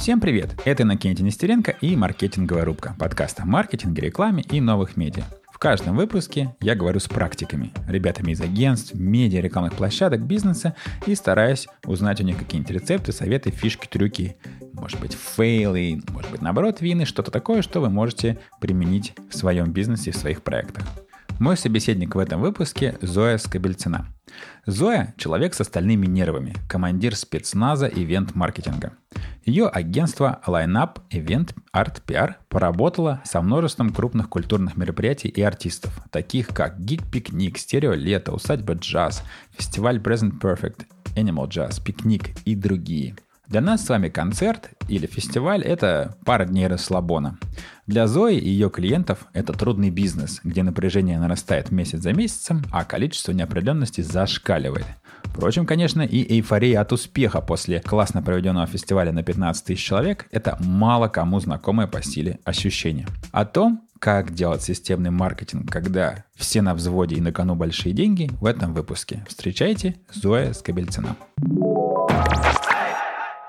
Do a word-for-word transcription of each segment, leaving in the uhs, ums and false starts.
Всем привет! Это Иннокентий Нестеренко и маркетинговая рубка подкаста о маркетинге, рекламе и новых медиа. В каждом выпуске я говорю с практиками, ребятами из агентств, медиа, рекламных площадок, бизнеса и стараюсь узнать у них какие-нибудь рецепты, советы, фишки, трюки, может быть фейлы, может быть наоборот вины, что-то такое, что вы можете применить в своем бизнесе и в своих проектах. Мой собеседник в этом выпуске – Зоя Скобельцина. Зоя – человек с остальными нервами, командир спецназа ивент-маркетинга. Ее агентство Line-up Event/Art/пи ар поработало со множеством крупных культурных мероприятий и артистов, таких как Geek Picnic, Stereoleto, Усадьба Jazz, фестиваль Present Perfect, Animal Jazz, Пикник и другие. Для нас с вами концерт или фестиваль – это пара дней расслабона. Для Зои и ее клиентов это трудный бизнес, где напряжение нарастает месяц за месяцем, а количество неопределенности зашкаливает. Впрочем, конечно, и эйфория от успеха после классно проведенного фестиваля на пятнадцать тысяч человек – это мало кому знакомое по силе ощущение. О том, как делать системный маркетинг, когда все на взводе и на кону большие деньги, в этом выпуске. Встречайте, Зоя Скобельцина.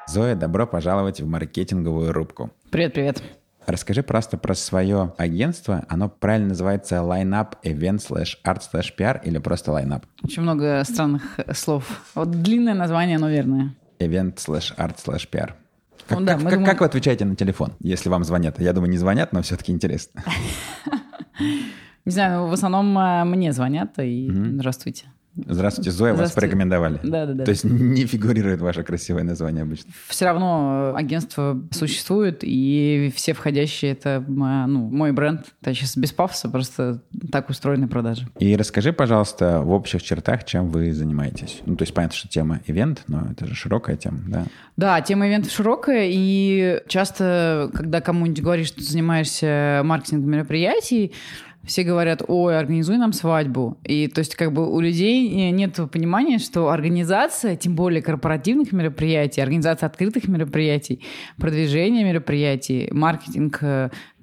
Зоя, добро пожаловать в маркетинговую рубку. Привет-привет. Расскажи просто про свое агентство. Оно правильно называется Line-up Event/Art/пи ар или просто Line-up? Очень много странных слов. Вот длинное название, но верное. Event/Art/пи ар. Как, ну, да, как, как, думаем... как вы отвечаете на телефон, если вам звонят? Я думаю, не звонят, но все-таки интересно. Не знаю, в основном мне звонят и здравствуйте. Здравствуйте, Зоя, Здравствуйте. Вас порекомендовали. Да, да, да. То есть не фигурирует ваше красивое название обычно. Все равно агентство существует, и все входящие — это ну, мой бренд. Это сейчас без пафоса, просто так устроены продажи. И расскажи, пожалуйста, в общих чертах, чем вы занимаетесь. Ну, то есть понятно, что тема ивент, но это же широкая тема, да? Да, тема ивент широкая, и часто, когда кому-нибудь говоришь, что ты занимаешься маркетингом мероприятий, все говорят: ой, организуй нам свадьбу. И то есть как бы у людей нет понимания, что организация, тем более корпоративных мероприятий, организация открытых мероприятий, продвижение мероприятий, маркетинг,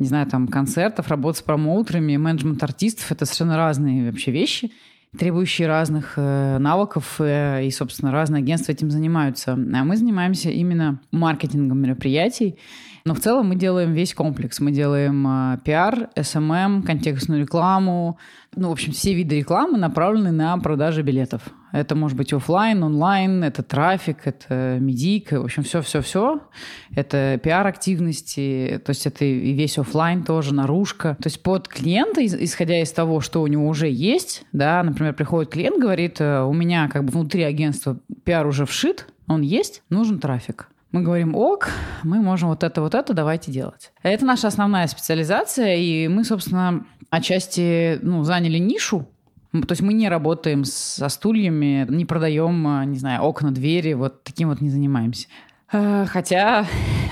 не знаю, там, концертов, работа с промоутерами, менеджмент артистов — это совершенно разные вообще вещи, требующие разных навыков, и, собственно, разные агентства этим занимаются. А мы занимаемся именно маркетингом мероприятий. Но в целом мы делаем весь комплекс. Мы делаем э, пиар, эс эм эм, контекстную рекламу. Ну, в общем, все виды рекламы направлены на продажи билетов. Это может быть офлайн, онлайн, это трафик, это медийка. В общем, все-все-все. Это пиар-активности, то есть это и весь офлайн тоже, наружка. То есть под клиента, исходя из того, что у него уже есть, да, например, приходит клиент, говорит: у меня как бы внутри агентства пиар уже вшит, он есть, нужен трафик. Мы говорим: ок, мы можем вот это, вот это, давайте делать. Это наша основная специализация, и мы, собственно, отчасти ну, заняли нишу. То есть мы не работаем со стульями, не продаем, не знаю, окна, двери, вот таким вот не занимаемся. Хотя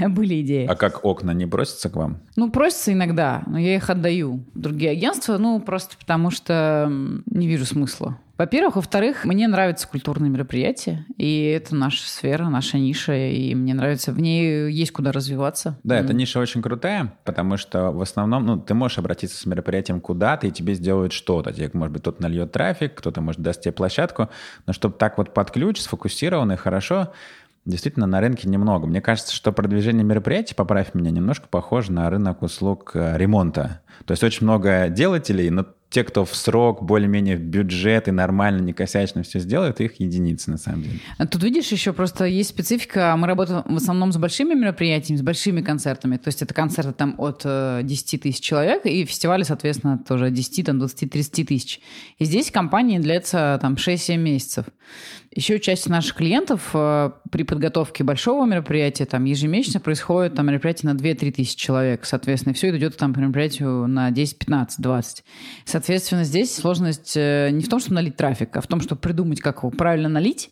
были идеи. А как окна не бросятся к вам? Ну, просятся иногда, но я их отдаю. Другие агентства, ну, просто потому что не вижу смысла. Во-первых. Во-вторых, мне нравятся культурные мероприятия, и это наша сфера, наша ниша, и мне нравится, в ней есть куда развиваться. Да, mm. эта ниша очень крутая, потому что в основном, ну, ты можешь обратиться с мероприятием куда-то, и тебе сделают что-то. Тебе, может быть, кто-то нальет трафик, кто-то, может, даст тебе площадку, но чтобы так вот под ключ, сфокусировано и хорошо... Действительно, на рынке немного. Мне кажется, что продвижение мероприятий, поправь меня, немножко похоже на рынок услуг ремонта. То есть очень много делателей, но те, кто в срок, более-менее в бюджет и нормально, не косячно все сделают, их единицы на самом деле. Тут, видишь, еще просто есть специфика. Мы работаем в основном с большими мероприятиями, с большими концертами. То есть это концерты там от десяти тысяч человек и фестивали, соответственно, тоже от десяти, там, двадцати-тридцати тысяч. И здесь компании длятся там шесть-семь месяцев. Еще часть наших клиентов при подготовке большого мероприятия там ежемесячно происходит там, мероприятие на две-три тысячи человек, соответственно, и все это идет там, по мероприятию на десять-пятнадцать-двадцать. Соответственно, здесь сложность не в том, чтобы налить трафик, а в том, чтобы придумать, как его правильно налить.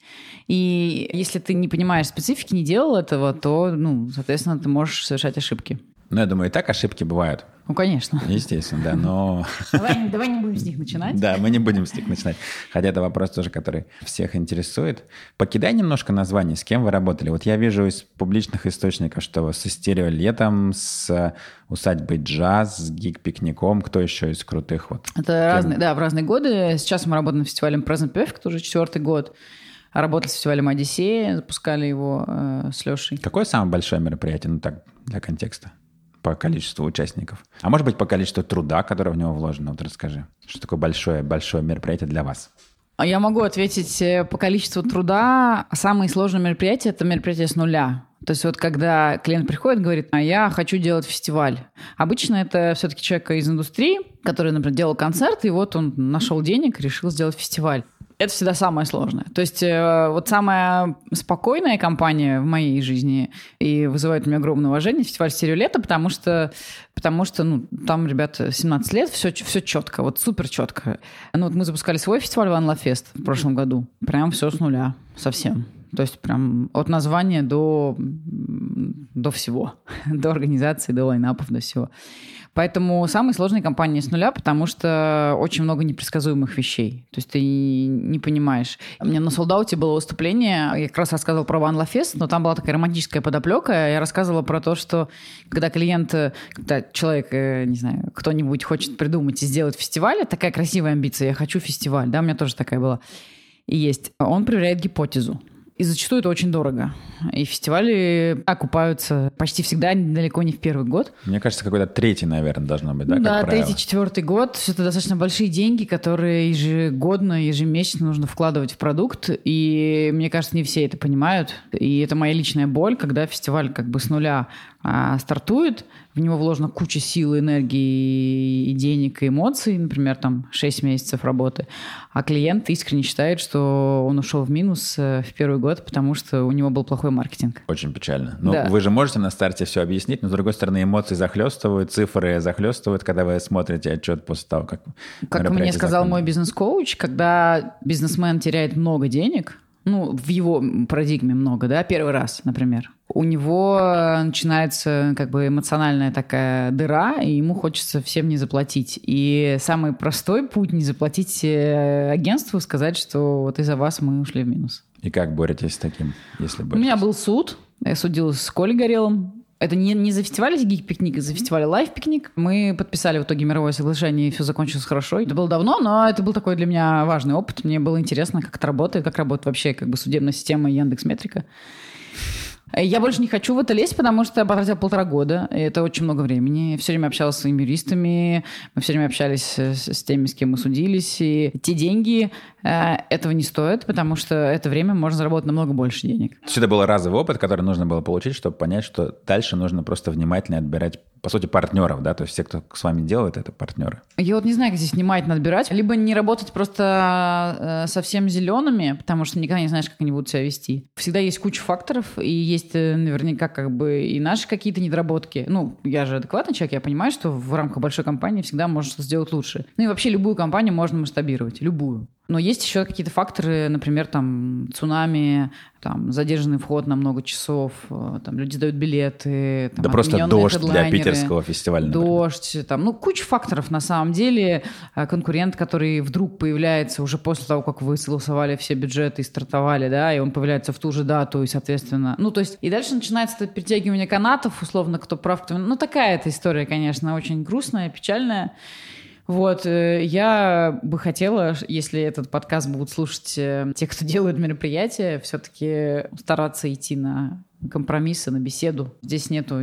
И если ты не понимаешь специфики, не делал этого, то, ну, соответственно, ты можешь совершать ошибки. Ну, я думаю, и так ошибки бывают. Ну, конечно. Естественно, да, но... Давай, давай не будем с них начинать. Да, мы не будем с них начинать. Хотя это вопрос тоже, который всех интересует. Покидай немножко название, с кем вы работали. Вот я вижу из публичных источников, что вы со Стереолетом, с Усадьбой Джаз, с Гик-пикником. Кто еще из крутых? Вот? Это разные, да, в разные годы. Сейчас мы работаем над фестивалем Present Perfect, уже четвертый год. работал с фестивалем «Одиссея», запускали его э, с Лешей. Какое самое большое мероприятие, ну так, для контекста, по количеству участников? А может быть, по количеству труда, которое в него вложено? Вот расскажи, что такое большое-большое мероприятие для вас? Я могу ответить по количеству труда. Самые сложные мероприятия – это мероприятия с нуля. То есть вот когда клиент приходит и говорит, а я хочу делать фестиваль. Обычно это все-таки человек из индустрии, который, например, делал концерт, и вот он нашел денег, решил сделать фестиваль. Это всегда самое сложное. То есть вот самая спокойная компания в моей жизни и вызывает у меня огромное уважение — фестиваль «Stereoleto», потому что, потому что ну, там, ребята, семнадцать лет, все, все четко, вот супер четко. Ну, вот мы запускали свой фестиваль One Love Fest в прошлом году. Прям все с нуля, совсем. То есть прям от названия до, до всего, до организации, до лайнапов, до всего. Поэтому самые сложные компании с нуля, потому что очень много непредсказуемых вещей. То есть ты не понимаешь. У меня на солдауте было выступление, я как раз рассказывала про Anla Fest, но там была такая романтическая подоплека. Я рассказывала про то, что когда клиент, когда человек, не знаю, кто-нибудь хочет придумать и сделать фестиваль, это такая красивая амбиция, я хочу фестиваль, да, у меня тоже такая была и есть. Он проверяет гипотезу. И зачастую это очень дорого. И фестивали окупаются почти всегда, далеко не в первый год. Мне кажется, какой-то третий, наверное, должно быть, да? Да, как третий, четвертый год. Это достаточно большие деньги, которые ежегодно, ежемесячно нужно вкладывать в продукт. И мне кажется, не все это понимают. И это моя личная боль, когда фестиваль как бы с нуля а, стартует. В него вложена куча сил, энергии, и денег, и эмоций. Например, там шесть месяцев работы. А клиент искренне считает, что он ушел в минус в первый год, потому что у него был плохой маркетинг. Очень печально. Ну, да. Вы же можете на старте все объяснить, но, с другой стороны, эмоции захлестывают, цифры захлестывают, когда вы смотрите отчет после того, как... Как мне сказал законно. Мой бизнес-коуч, когда бизнесмен теряет много денег... Ну, в его парадигме много, да, первый раз, например. У него начинается как бы эмоциональная такая дыра, и ему хочется всем не заплатить. И самый простой путь — не заплатить агентству, сказать, что вот из-за вас мы ушли в минус. И как боретесь с таким, если боретесь? У меня был суд, я судилась с Колей Горелым. Это не, не за фестиваль Geek Picnic, а за фестиваль Live Пикник. Мы подписали в итоге мировое соглашение, и все закончилось хорошо. Это было давно, но это был такой для меня важный опыт. Мне было интересно, как это работает, как работает вообще как бы судебная система Яндекс.Метрика. Я больше не хочу в это лезть, потому что я потратила полтора года. И это очень много времени. Я все время общалась с своими юристами. Мы все время общались с теми, с кем мы судились. И те деньги э, этого не стоят, потому что это время можно заработать намного больше денег. Это был разовый опыт, который нужно было получить, чтобы понять, что дальше нужно просто внимательно отбирать, по сути, партнеров, да? То есть все, кто с вами делает, это партнеры. Я вот не знаю, как здесь внимательно отбирать. Либо не работать просто э, совсем зелеными, потому что никогда не знаешь, как они будут себя вести. Всегда есть куча факторов, и есть наверняка как бы и наши какие-то недоработки. Ну, я же адекватный человек, я понимаю, что в рамках большой компании всегда можно что-то сделать лучше. Ну и вообще любую компанию можно масштабировать, любую. Но есть еще какие-то факторы, например, там цунами, там задержанный вход на много часов, там люди сдают билеты, там, да просто дождь для питерского фестиваля. Например. Дождь, там, ну куча факторов на самом деле. Конкурент, который вдруг появляется уже после того, как вы согласовали все бюджеты и стартовали, да, и он появляется в ту же дату и, соответственно, ну то есть и дальше начинается это перетягивание канатов, условно, кто прав, кто... Ну такая эта история, конечно, очень грустная, печальная. Вот, я бы хотела, если этот подкаст будут слушать те, кто делают мероприятия, все-таки стараться идти на компромиссы, на беседу. Здесь нету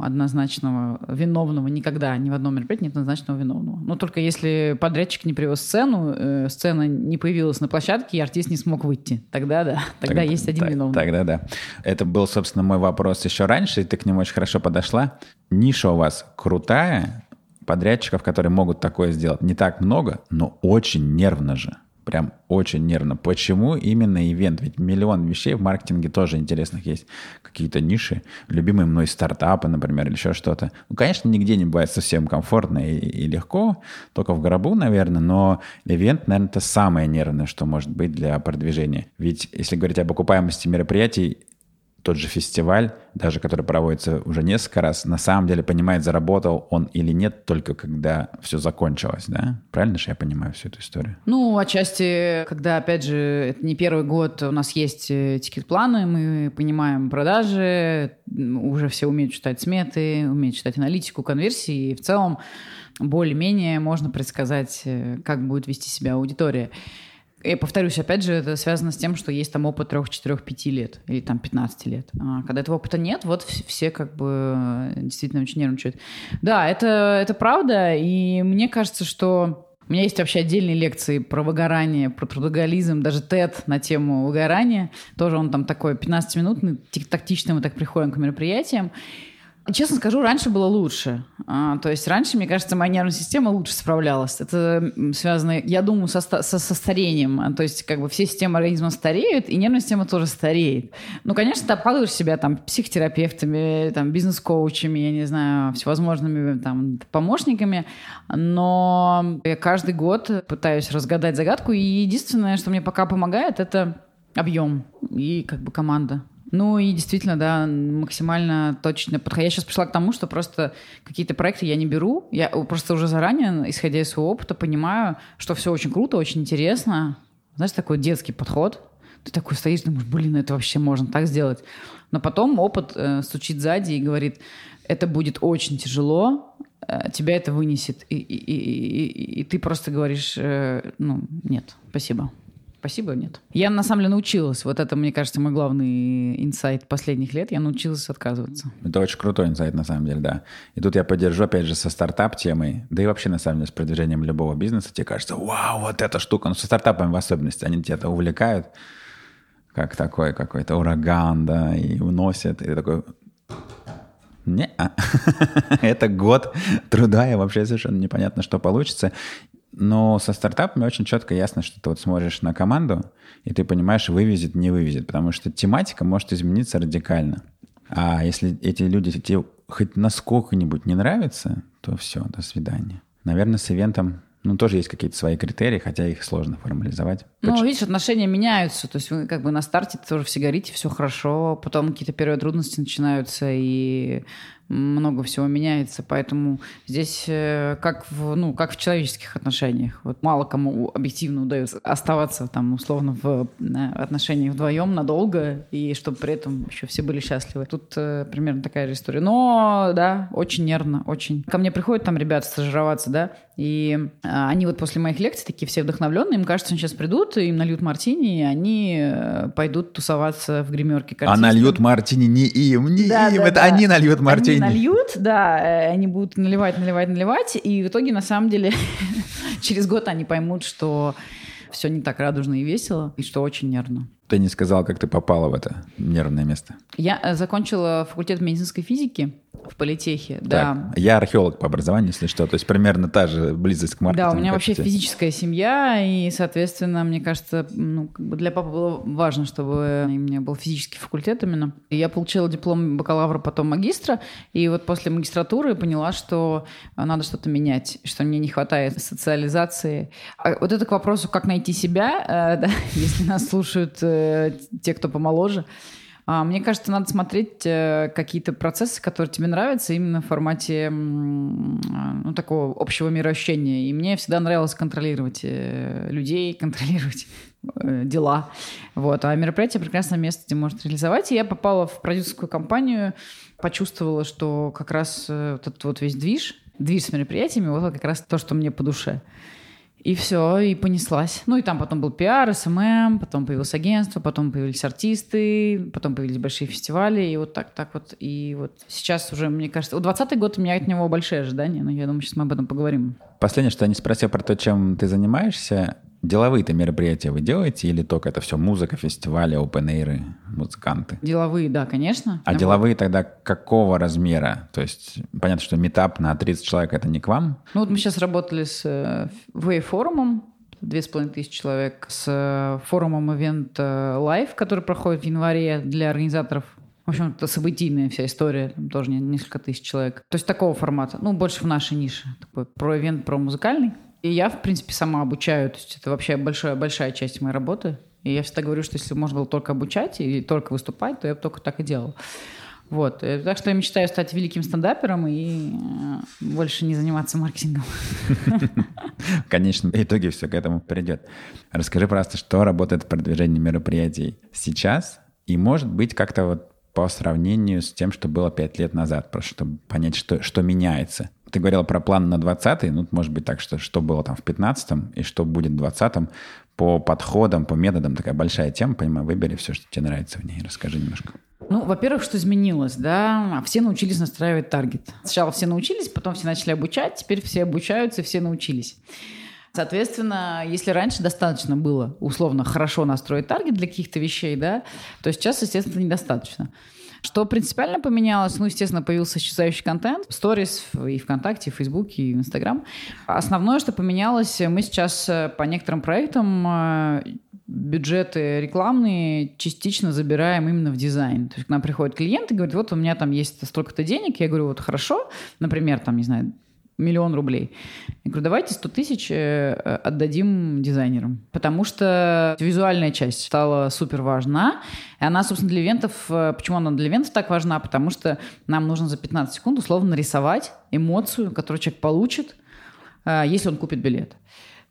однозначного виновного никогда, ни в одном мероприятии нет однозначного виновного. Но только если подрядчик не привез сцену, э, сцена не появилась на площадке, и артист не смог выйти. Тогда да, тогда так, есть один так, виновный. Тогда да. Это был, собственно, мой вопрос еще раньше, и ты к нему очень хорошо подошла. Ниша у вас крутая. Подрядчиков, которые могут такое сделать, не так много, но очень нервно же. Прям очень нервно. Почему именно ивент? Ведь миллион вещей в маркетинге тоже интересных есть. Какие-то ниши, любимые мной стартапы, например, или еще что-то. Ну, конечно, нигде не бывает совсем комфортно и, и легко, только в гробу, наверное, но ивент, наверное, это самое нервное, что может быть для продвижения. Ведь если говорить об окупаемости мероприятий, тот же фестиваль, даже который проводится уже несколько раз, на самом деле понимает, заработал он или нет, только когда все закончилось, да? Правильно же я понимаю всю эту историю? Ну, отчасти, когда, опять же, это не первый год, у нас есть тикет-планы, мы понимаем продажи, уже все умеют читать сметы, умеют читать аналитику, конверсии, и в целом более-менее можно предсказать, как будет вести себя аудитория. Я повторюсь, опять же, это связано с тем, что есть там опыт трех-четырех-пяти лет или там пятнадцати лет. А когда этого опыта нет, вот все как бы действительно очень нервничают. Да, это, это правда, и мне кажется, что... У меня есть вообще отдельные лекции про выгорание, про трудоголизм, даже тед на тему выгорания. Тоже он там такой пятнадцатиминутный, тактично мы так приходим к мероприятиям. Честно скажу, раньше было лучше. А, то есть раньше, мне кажется, моя нервная система лучше справлялась. Это связано, я думаю, со, со, со старением. А, то есть как бы все системы организма стареют, и нервная система тоже стареет. Ну, конечно, ты обкладываешь себя там психотерапевтами, там, бизнес-коучами, я не знаю, всевозможными там, помощниками. Но я каждый год пытаюсь разгадать загадку. И единственное, что мне пока помогает, это объем и как бы команда. Ну и действительно, да, максимально точно подходя. Я сейчас пришла к тому, что просто какие-то проекты я не беру. Я просто уже заранее, исходя из своего опыта, понимаю, что все очень круто, очень интересно. Знаешь, такой детский подход. Ты такой стоишь, думаешь, блин, это вообще можно так сделать. Но потом опыт э, стучит сзади и говорит, это будет очень тяжело, э, тебя это вынесет. И, и, и, и, и ты просто говоришь, э, ну, нет, спасибо. Спасибо, нет. Я, на самом деле, научилась. Вот это, мне кажется, мой главный инсайт последних лет. Я научилась отказываться. Это очень крутой инсайт, на самом деле, да. И тут я поддержу, опять же, со стартап-темой. Да и вообще, на самом деле, с продвижением любого бизнеса. Тебе кажется, вау, вот эта штука. Ну, со стартапами в особенности. Они тебя-то увлекают, как такой какой-то ураган, да, и уносят. И ты такой... Не-а. Это год труда, и вообще совершенно непонятно, что получится. Но со стартапами очень четко ясно, что ты вот смотришь на команду, и ты понимаешь, вывезет, не вывезет. Потому что тематика может измениться радикально. А если эти люди тебе хоть насколько-нибудь не нравятся, то все, до свидания. Наверное, с ивентом... Ну, тоже есть какие-то свои критерии, хотя их сложно формализовать. Ну, Поч- видишь, отношения меняются. То есть вы как бы на старте тоже все горите, все хорошо. Потом какие-то первые трудности начинаются, и много всего меняется. Поэтому здесь как в, ну, как в человеческих отношениях. Вот мало кому объективно удается оставаться там условно в отношениях вдвоем надолго, и чтобы при этом еще все были счастливы. Тут э, примерно такая же история. Но, да, очень нервно, очень. Ко мне приходят там ребята стажироваться, да, и... Они вот после моих лекций такие все вдохновленные, им кажется, они сейчас придут, им нальют мартини, и они пойдут тусоваться в гримерке. А нальют мартини не им, не да, им, да, это да. Они нальют мартини. Они нальют, да, они будут наливать, наливать, наливать, и в итоге, на самом деле, через год они поймут, что все не так радужно и весело, и что очень нервно. Ты не сказал, как ты попала в это нервное место. Я закончила факультет медицинской физики в политехе, так, да. Я археолог по образованию, если что, то есть примерно та же близость к маркетингу. Да, у меня вообще здесь физическая семья, и, соответственно, мне кажется, ну, как бы для папы было важно, чтобы у меня был физический факультет именно. И я получила диплом бакалавра, потом магистра, и вот после магистратуры поняла, что надо что-то менять, что мне не хватает социализации. А вот это к вопросу, как найти себя, да, если нас слушают те, кто помоложе. Мне кажется, надо смотреть какие-то процессы, которые тебе нравятся, именно в формате, ну, такого общего мироощущения. И мне всегда нравилось контролировать людей, контролировать дела. Вот. А мероприятие — прекрасное место, где можно реализовать. И я попала в продюсерскую компанию, почувствовала, что как раз вот этот вот весь движ, движ с мероприятиями, вот как раз то, что мне по душе. И все, и понеслась. Ну и там потом был пиар, эс эм эм, потом появилось агентство, потом появились артисты, потом появились большие фестивали, и вот так, так вот. И вот сейчас уже, мне кажется, двадцатый год, у меня от него большие ожидания, но я думаю, сейчас мы об этом поговорим. Последнее, что я не спросил про то, чем ты занимаешься, деловые-то мероприятия вы делаете или только это все музыка, фестивали, опен-эйры, музыканты? Деловые, да, конечно. А ну, деловые вот. Тогда какого размера? То есть понятно, что митап на тридцать человек — это не к вам? Ну вот мы сейчас работали с Вэйфорумом, две тысячи пятьсот человек, с форумом Ивент Лайв, который проходит в январе для организаторов. В общем, это событийная вся история, там тоже несколько тысяч человек. То есть такого формата, ну больше в нашей нише, такой про ивент, про музыкальный. И я, в принципе, сама обучаю. То есть это вообще большая, большая часть моей работы. И я всегда говорю, что если можно было только обучать и только выступать, то я бы только так и делала. Вот. Так что я мечтаю стать великим стендапером и больше не заниматься маркетингом. Конечно, в итоге все к этому придет. Расскажи просто, что работает в продвижении мероприятий сейчас и, может быть, как-то вот по сравнению с тем, что было пять лет назад, просто чтобы понять, что, что меняется. ты говорила про план на двадцатый, ну, может быть так, что, что было там в пятнадцатом и что будет в двадцатом. По подходам, по методам такая большая тема, понимаю, выбери все, что тебе нравится в ней, расскажи немножко. Ну, во-первых, что изменилось, да, все научились настраивать таргет. Сначала все научились, потом все начали обучать, теперь все обучаются, все научились. Соответственно, если раньше достаточно было условно хорошо настроить таргет для каких-то вещей, да, то сейчас, естественно, недостаточно. Что принципиально поменялось? Ну, естественно, появился исчезающий контент. Сторис и ВКонтакте, и в Фейсбуке, и в Инстаграм. Основное, что поменялось, мы сейчас по некоторым проектам бюджеты рекламные частично забираем именно в дизайн. То есть к нам приходят клиенты и говорят, вот у меня там есть столько-то денег. Я говорю, вот хорошо, например, там, не знаю, миллион рублей. Я говорю, давайте сто тысяч отдадим дизайнерам. Потому что визуальная часть стала супер важна. И она, собственно, для ивентов... Почему она для ивентов так важна? Потому что нам нужно за пятнадцать секунд условно нарисовать эмоцию, которую человек получит, если он купит билет.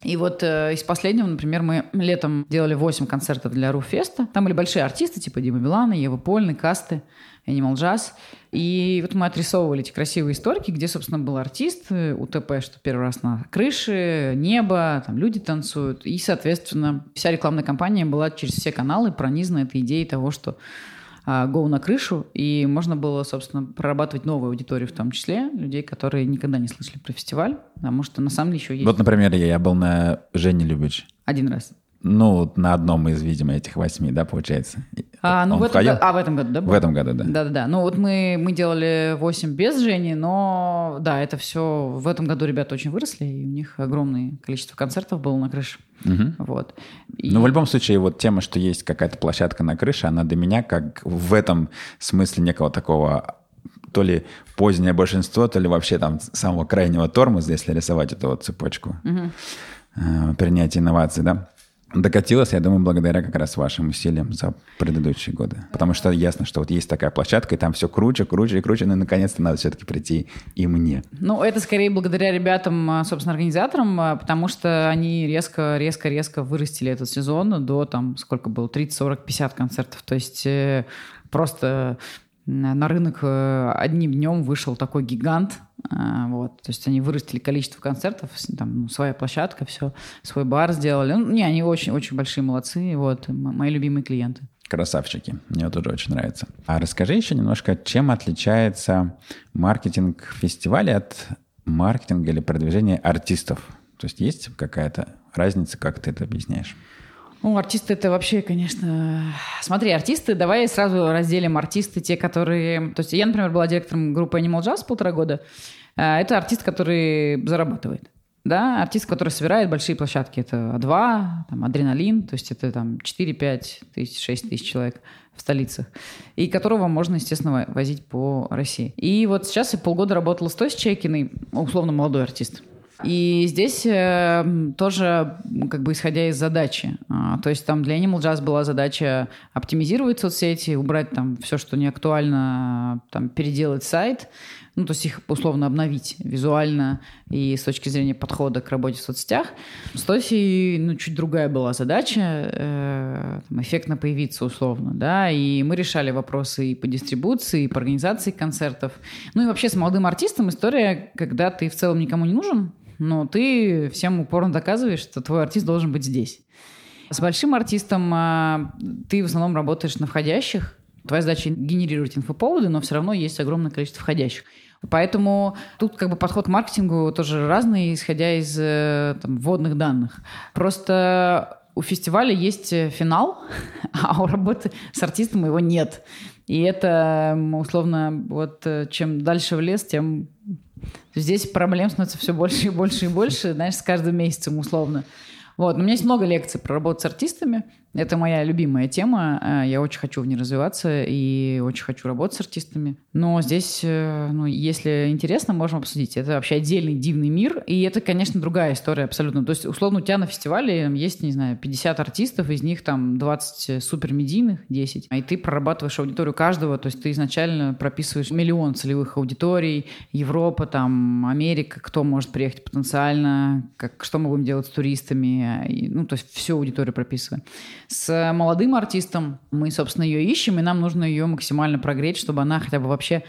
И вот э, из последнего, например, мы летом делали восемь концертов для Руфеста. Там были большие артисты, типа Димы Билана, Евы Польны, Касты, Animal Jazz. И вот мы отрисовывали эти красивые историки, где, собственно, был артист, УТП, что первый раз на крыше, небо, там люди танцуют. И, соответственно, вся рекламная кампания была через все каналы пронизана этой идеей того, что гоу на крышу, и можно было, собственно, прорабатывать новую аудиторию, в том числе людей, которые никогда не слышали про фестиваль, потому что на самом деле еще есть... Вот, например, я, я был на Жене Любич. Один раз. Ну, на одном из, видимо, этих восьми, да, получается. А, ну, в этом, году, а в этом году, да? Был? В этом году, да. Да-да-да. Ну, вот мы, мы делали восемь без Жени, но, да, это все... В этом году ребята очень выросли, и у них огромное количество концертов было на крыше. Угу. Вот. И... Ну, в любом случае, вот тема, что есть какая-то площадка на крыше, она для меня как в этом смысле некого такого... То ли позднее большинство, то ли вообще там самого крайнего тормоза, если рисовать эту вот цепочку. Угу. Принятие инноваций, да? Докатилась, я думаю, благодаря как раз вашим усилиям за предыдущие годы. Потому что ясно, что вот есть такая площадка, и там все круче, круче и круче, но наконец-то надо все-таки прийти и мне. Ну, это скорее благодаря ребятам, собственно, организаторам, потому что они резко, резко, резко вырастили этот сезон до там, сколько было, тридцать, сорок, пятьдесят концертов. То есть просто на рынок одним днем вышел такой гигант. Вот. То есть они вырастили количество концертов, там, ну, своя площадка, все, свой бар сделали. Ну, не, они очень-очень большие молодцы, вот, мои любимые клиенты. Красавчики, мне тоже очень нравится. А расскажи еще немножко, чем отличается маркетинг фестиваля от маркетинга или продвижения артистов? То есть есть какая-то разница, как ты это объясняешь? Ну, артисты это вообще, конечно... Смотри, артисты, давай сразу разделим артисты, те, которые... То есть я, например, была директором группы Animal Jazz полтора года. Это артист, который зарабатывает. Да? Артист, который собирает большие площадки. Это а два, там, Адреналин, то есть это там четыре-пять тысяч, шесть тысяч человек в столицах. И которого можно, естественно, возить по России. И вот сейчас я полгода работала с Тосей Чайкиной, условно молодой артист. И здесь э, тоже, как бы исходя из задачи, а, то есть там для Animal Jazz была задача оптимизировать соцсети, убрать там все, что не актуально, там, переделать сайт, ну, то есть их условно обновить визуально и с точки зрения подхода к работе в соцсетях. С Тофи, ну, чуть другая была задача, э, там, эффектно появиться условно, да, и мы решали вопросы и по дистрибуции, и по организации концертов. Ну и вообще с молодым артистом история, когда ты в целом никому не нужен, но ты всем упорно доказываешь, что твой артист должен быть здесь. С большим артистом ты в основном работаешь на входящих. Твоя задача — генерировать инфоповоды, но все равно есть огромное количество входящих. Поэтому тут как бы подход к маркетингу тоже разный, исходя из там, вводных данных. Просто у фестиваля есть финал, а у работы с артистом его нет. И это, условно, вот чем дальше в лес, тем... Здесь проблем становится все больше и больше и больше, знаешь, с каждым месяцем условно. Вот. Но у меня есть много лекций про работу с артистами. Это моя любимая тема. Я очень хочу в ней развиваться и очень хочу работать с артистами. Но здесь, ну, если интересно, можем обсудить. Это вообще отдельный дивный мир. И это, конечно, другая история абсолютно. То есть, условно, у тебя на фестивале есть, не знаю, пятьдесят артистов, из них там двадцать супермедийных, десять. И ты прорабатываешь аудиторию каждого. То есть ты изначально прописываешь миллион целевых аудиторий. Европа, там, Америка, кто может приехать потенциально, как, что мы будем делать с туристами. И, ну, то есть всю аудиторию прописываем. С молодым артистом мы, собственно, ее ищем, и нам нужно ее максимально прогреть, чтобы она хотя бы вообще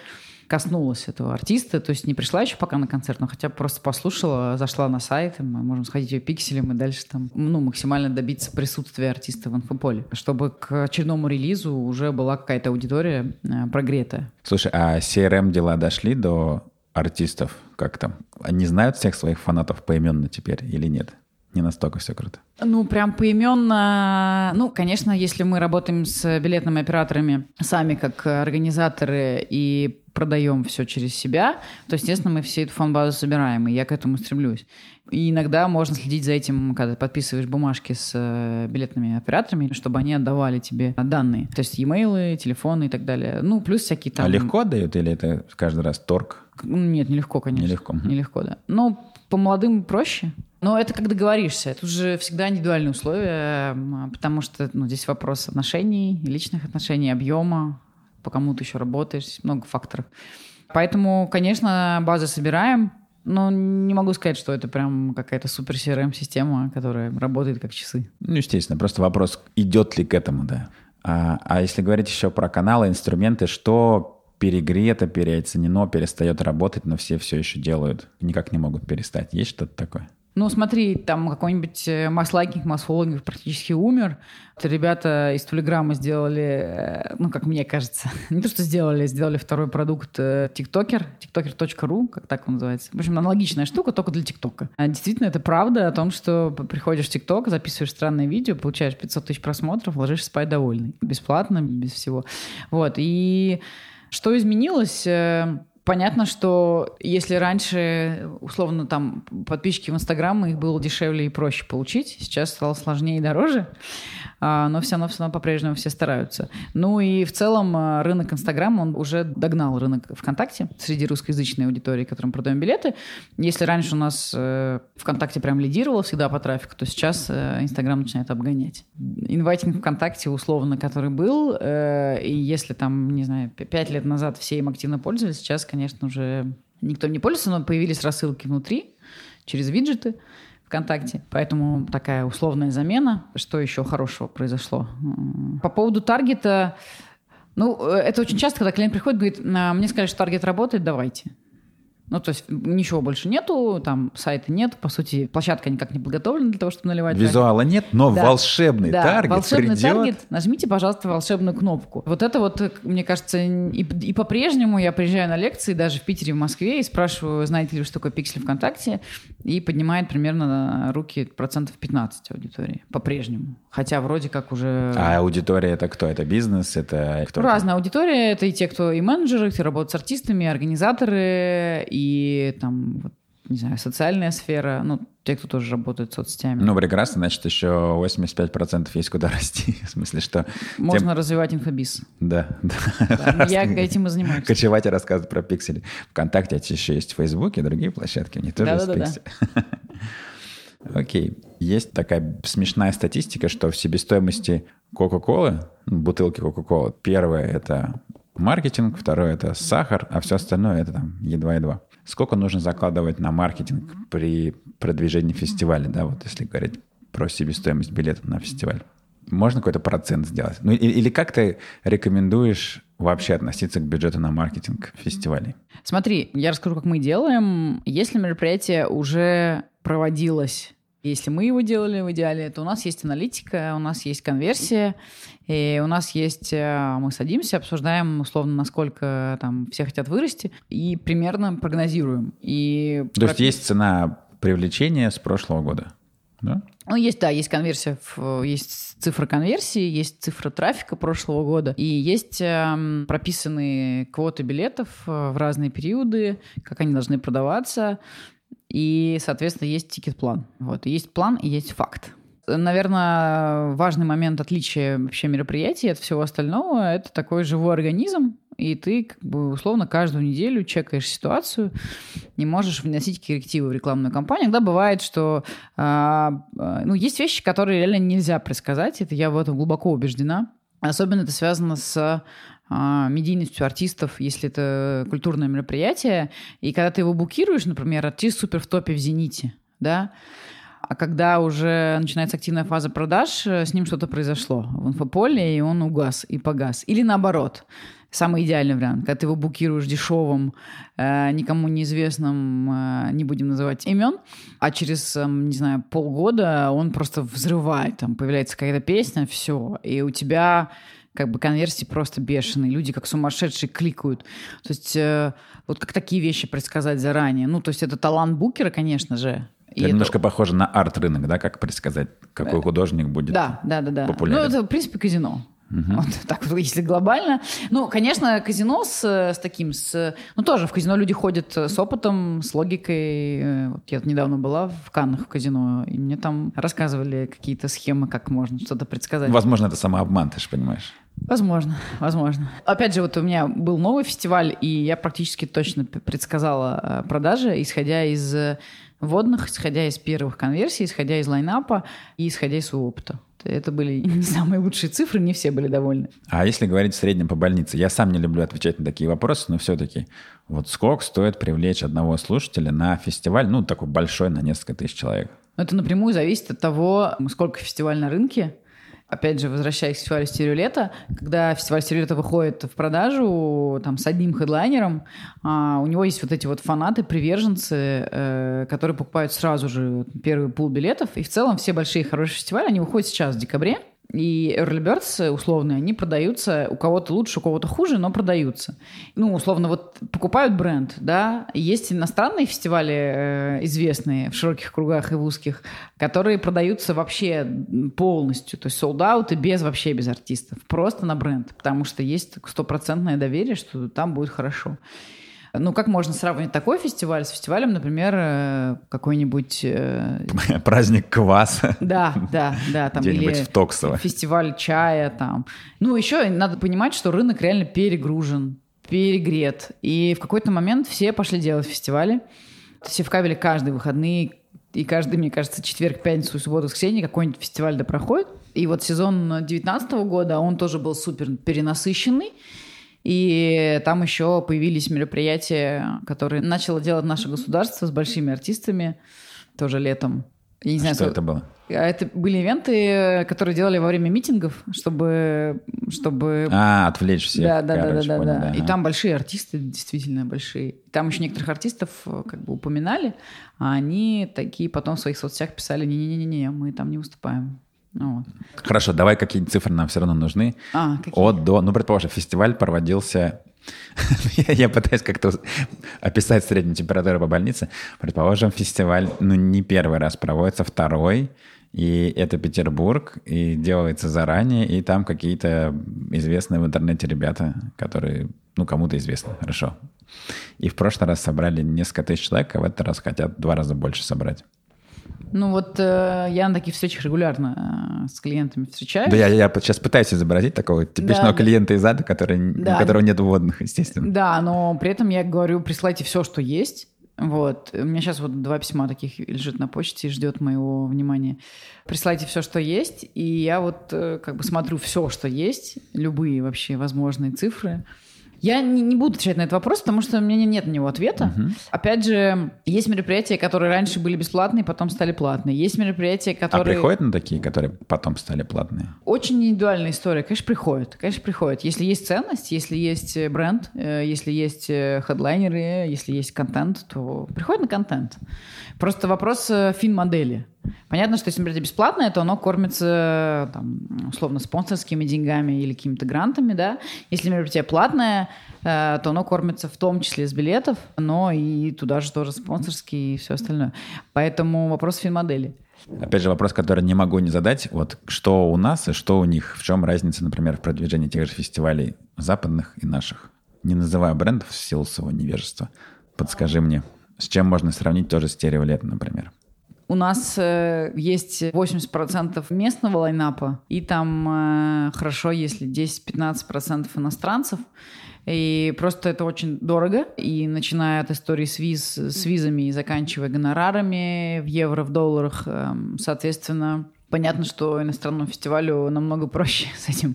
коснулась этого артиста, то есть не пришла еще пока на концерт, но хотя бы просто послушала, зашла на сайт, и мы можем сходить ее пикселем и дальше там, ну, максимально добиться присутствия артиста в инфополе, чтобы к очередному релизу уже была какая-то аудитория прогретая. Слушай, а си эр эм дела дошли до артистов? Как там? Они знают всех своих фанатов поименно теперь или нет? Не настолько все круто. Ну, прям поименно... Ну, конечно, если мы работаем с билетными операторами сами как организаторы и продаем все через себя, то, естественно, мы всю эту фан-базу собираем, и я к этому стремлюсь. И иногда можно следить за этим, когда подписываешь бумажки с билетными операторами, чтобы они отдавали тебе данные. То есть e-mailы, телефоны и так далее. Ну, плюс всякие там... А легко отдают или это каждый раз торг? Нет, нелегко, конечно. Нелегко. Нелегко, да. Ну, по молодым проще. Но это как договоришься. Тут же всегда индивидуальные условия, потому что ну, здесь вопрос отношений, личных отношений, объема, по кому ты еще работаешь, много факторов. Поэтому, конечно, базы собираем, но не могу сказать, что это прям какая-то супер си эр эм-система, которая работает как часы. Ну, естественно, просто вопрос, идет ли к этому, да. А, а если говорить еще про каналы, инструменты, что... перегрето, переоценено, перестает работать, но все все еще делают. Никак не могут перестать. Есть что-то такое? Ну, смотри, там какой-нибудь масс-лайкинг, масс-фолловинг практически умер. Это ребята из Телеграма сделали, ну, как мне кажется, не то, что сделали, сделали второй продукт тиктокер, тиктокер точка ру, как так он называется. В общем, аналогичная штука, только для тиктока. Действительно, это правда о том, что приходишь в тикток, записываешь странное видео, получаешь пятьсот тысяч просмотров, ложишься спать довольный. Бесплатно, без всего. Вот, и... Что изменилось? Понятно, что если раньше, условно, там подписчики в Инстаграм, их было дешевле и проще получить, сейчас стало сложнее и дороже, но все равно, все равно по-прежнему все стараются. Ну и в целом рынок Инстаграма, он уже догнал рынок ВКонтакте среди русскоязычной аудитории, которым продаем билеты. Если раньше у нас ВКонтакте прям лидировало всегда по трафику, то сейчас Инстаграм начинает обгонять. Инвайтинг ВКонтакте, условно, который был, и если там, не знаю, пять лет назад все им активно пользовались, сейчас, конечно, уже никто не пользуется, но появились рассылки внутри, через виджеты ВКонтакте. Поэтому такая условная замена. Что еще хорошего произошло? По поводу таргета. Ну, это очень часто, когда клиент приходит, говорит, мне сказали, что таргет работает, давайте. Ну, то есть ничего больше нету, там сайта нет, по сути, площадка никак не подготовлена для того, чтобы наливать. Визуала таргет. Нет, но да. волшебный да. таргет волшебный придет. Таргет, нажмите, пожалуйста, волшебную кнопку. Вот это вот, мне кажется, и, и по-прежнему я приезжаю на лекции, даже в Питере, в Москве, и спрашиваю, знаете ли вы, что такое пиксель ВКонтакте, и поднимает примерно руки процентов пятнадцать аудитории по-прежнему. Хотя вроде как уже... А аудитория это кто? Это бизнес? Это кто? Разная аудитория. Это и те, кто и менеджеры, кто работает с артистами, и организаторы, и и там, вот, не знаю, социальная сфера, ну, те, кто тоже работает соцсетями. Ну, прекрасно, значит, еще восемьдесят пять процентов есть куда расти, в смысле, что... Можно тем... развивать инфобиз. Да. да. да. Я этим и занимаюсь. Кочевать и рассказывать про пиксели. ВКонтакте еще есть в Фейсбуке, другие площадки, у них тоже да, есть да, пиксели. Да, да. Окей. Есть такая смешная статистика, что в себестоимости Кока-Колы, бутылки Кока-Колы, первое — это маркетинг, второе — это сахар, а все остальное — это там едва-едва. Сколько нужно закладывать на маркетинг при продвижении фестиваля, да, вот если говорить про себестоимость билета на фестиваль? Можно какой-то процент сделать? Ну, или как ты рекомендуешь вообще относиться к бюджету на маркетинг фестивалей? Смотри, я расскажу, как мы делаем. Если мероприятие уже проводилось, если мы его делали в идеале, то у нас есть аналитика, у нас есть конверсия, и у нас есть... Мы садимся, обсуждаем, условно, насколько там все хотят вырасти, и примерно прогнозируем. И то про... есть есть цена привлечения с прошлого года, да? Ну, есть, да, есть конверсия, есть цифра конверсии, есть цифра трафика прошлого года, и есть э, прописанные квоты билетов в разные периоды, как они должны продаваться. И, соответственно, есть тикет-план. Вот. Есть план и есть факт. Наверное, важный момент отличия вообще мероприятий от всего остального — это такой живой организм, и ты как бы, условно каждую неделю чекаешь ситуацию и можешь вносить коррективы в рекламную кампанию. Когда бывает, что э, ну, есть вещи, которые реально нельзя предсказать, это я в этом глубоко убеждена. Особенно это связано с медийностью артистов, если это культурное мероприятие. И когда ты его букируешь, например, артист супер в топе в «Зените», да? А когда уже начинается активная фаза продаж, с ним что-то произошло в инфополе, и он угас и погас. Или наоборот. самый идеальный вариант, когда ты его букируешь дешевым, никому неизвестным, не будем называть имен, а через, не знаю, полгода он просто взрывает, там появляется какая-то песня, все, и у тебя как бы конверсии просто бешеные, люди как сумасшедшие кликают. То есть вот как такие вещи предсказать заранее? Ну, то есть это талант букера, конечно же. Это немножко это... похоже на арт-рынок, да, как предсказать, какой художник будет да, да, да, да. популярен. Ну, это, в принципе, казино. Угу. Вот так вот, если глобально. Ну, конечно, казино с, с таким... С, ну, тоже в казино люди ходят с опытом, с логикой. Вот я недавно была в Каннах в казино, и мне там рассказывали какие-то схемы, как можно что-то предсказать. Возможно, это самообман, ты же понимаешь. Возможно, возможно. Опять же, вот у меня был новый фестиваль, и я практически точно предсказала продажи, исходя из вводных, исходя из первых конверсий, исходя из лайнапа и исходя из своего опыта. Это были не самые лучшие цифры, не все были довольны. А если говорить в среднем по больнице, я сам не люблю отвечать на такие вопросы, но все-таки вот сколько стоит привлечь одного слушателя на фестиваль, ну такой большой, на несколько тысяч человек? Это напрямую зависит от того, сколько фестиваль на рынке. Опять же, возвращаясь к фестивалю «Стереолето», когда фестиваль «Стереолето» выходит в продажу там, с одним хедлайнером, а, у него есть вот эти вот фанаты, приверженцы, э, которые покупают сразу же первый пул билетов. И в целом все большие хорошие фестивали, они выходят сейчас в декабре. И Early Birds условные, они продаются у кого-то лучше, у кого-то хуже, но продаются. Ну, условно, вот покупают бренд, да. Есть иностранные фестивали известные в широких кругах и в узких, которые продаются вообще полностью, то есть sold out и без, вообще без артистов, просто на бренд, потому что есть стопроцентное доверие, что там будет хорошо. Ну, как можно сравнить такой фестиваль с фестивалем, например, какой-нибудь... Праздник кваса. Да, да, да. Там, где-нибудь или в Токсово. Фестиваль чая там. Ну, еще надо понимать, что рынок реально перегружен, перегрет. И в какой-то момент все пошли делать фестивали. Все в кабеле каждые выходные, и каждый, мне кажется, четверг, пятницу, субботу, воскресенье какой-нибудь фестиваль да проходит. И вот сезон две тысячи девятнадцатого года, он тоже был супер перенасыщенный. И там еще появились мероприятия, которые начало делать наше государство с большими артистами, тоже летом. Я не знаю, что, что это было? Это были ивенты, которые делали во время митингов, чтобы... чтобы... А, отвлечь всех. Да, да, короче, да, да, понял, да. да. И там большие артисты, действительно большие. Там еще некоторых артистов как бы упоминали, а они такие потом в своих соцсетях писали: «Не-не-не, мы там не выступаем». Ну, вот. Хорошо, давай какие-нибудь цифры нам все равно нужны. А, От до, ну, предположим, фестиваль проводился... я, я пытаюсь как-то описать среднюю температуру по больнице. Предположим, фестиваль, ну, не первый раз проводится, второй. И это Петербург, и делается заранее, и там какие-то известные в интернете ребята, которые, ну, кому-то известны, хорошо. И в прошлый раз собрали несколько тысяч человек, а в этот раз хотят два раза больше собрать. Ну вот э, я на таких встречах регулярно э, с клиентами встречаюсь. Да, я, я сейчас пытаюсь изобразить такого типичного да, клиента из ада, который, да, у которого нет вводных, естественно. Да, но при этом я говорю, присылайте все, что есть. Вот. У меня сейчас вот два письма таких лежит на почте и ждет моего внимания. Присылайте все, что есть. И я вот э, как бы смотрю все, что есть, любые вообще возможные цифры. Я не, не буду отвечать на этот вопрос, потому что у меня нет на него ответа. Uh-huh. Опять же, есть мероприятия, которые раньше были бесплатные, потом стали платные. Есть мероприятия, которые... А приходят на такие, которые потом стали платные? Очень индивидуальная история. Конечно, приходят. Конечно, приходят. Если есть ценность, если есть бренд, если есть хедлайнеры, если есть контент, то приходят на контент. Просто вопрос фин-модели. Понятно, что если, например, бесплатное, то оно кормится там, условно, спонсорскими деньгами или какими-то грантами, да. Если мероприятие платное, э, то оно кормится в том числе с билетов, но и туда же тоже спонсорские и все остальное. Поэтому вопрос финмодели. Опять же, вопрос, который не могу не задать. Вот что у нас и что у них? В чем разница, например, в продвижении тех же фестивалей западных и наших? Не называя брендов в силу своего невежества. Подскажи мне, с чем можно сравнить тоже Стереолето, например? У нас э, есть восемьдесят процентов местного лайнапа, и там э, хорошо, если десять-пятнадцать процентов иностранцев. И просто это очень дорого. И начиная от истории с, виз, с визами и заканчивая гонорарами в евро, в долларах, э, соответственно, понятно, что иностранному фестивалю намного проще с этим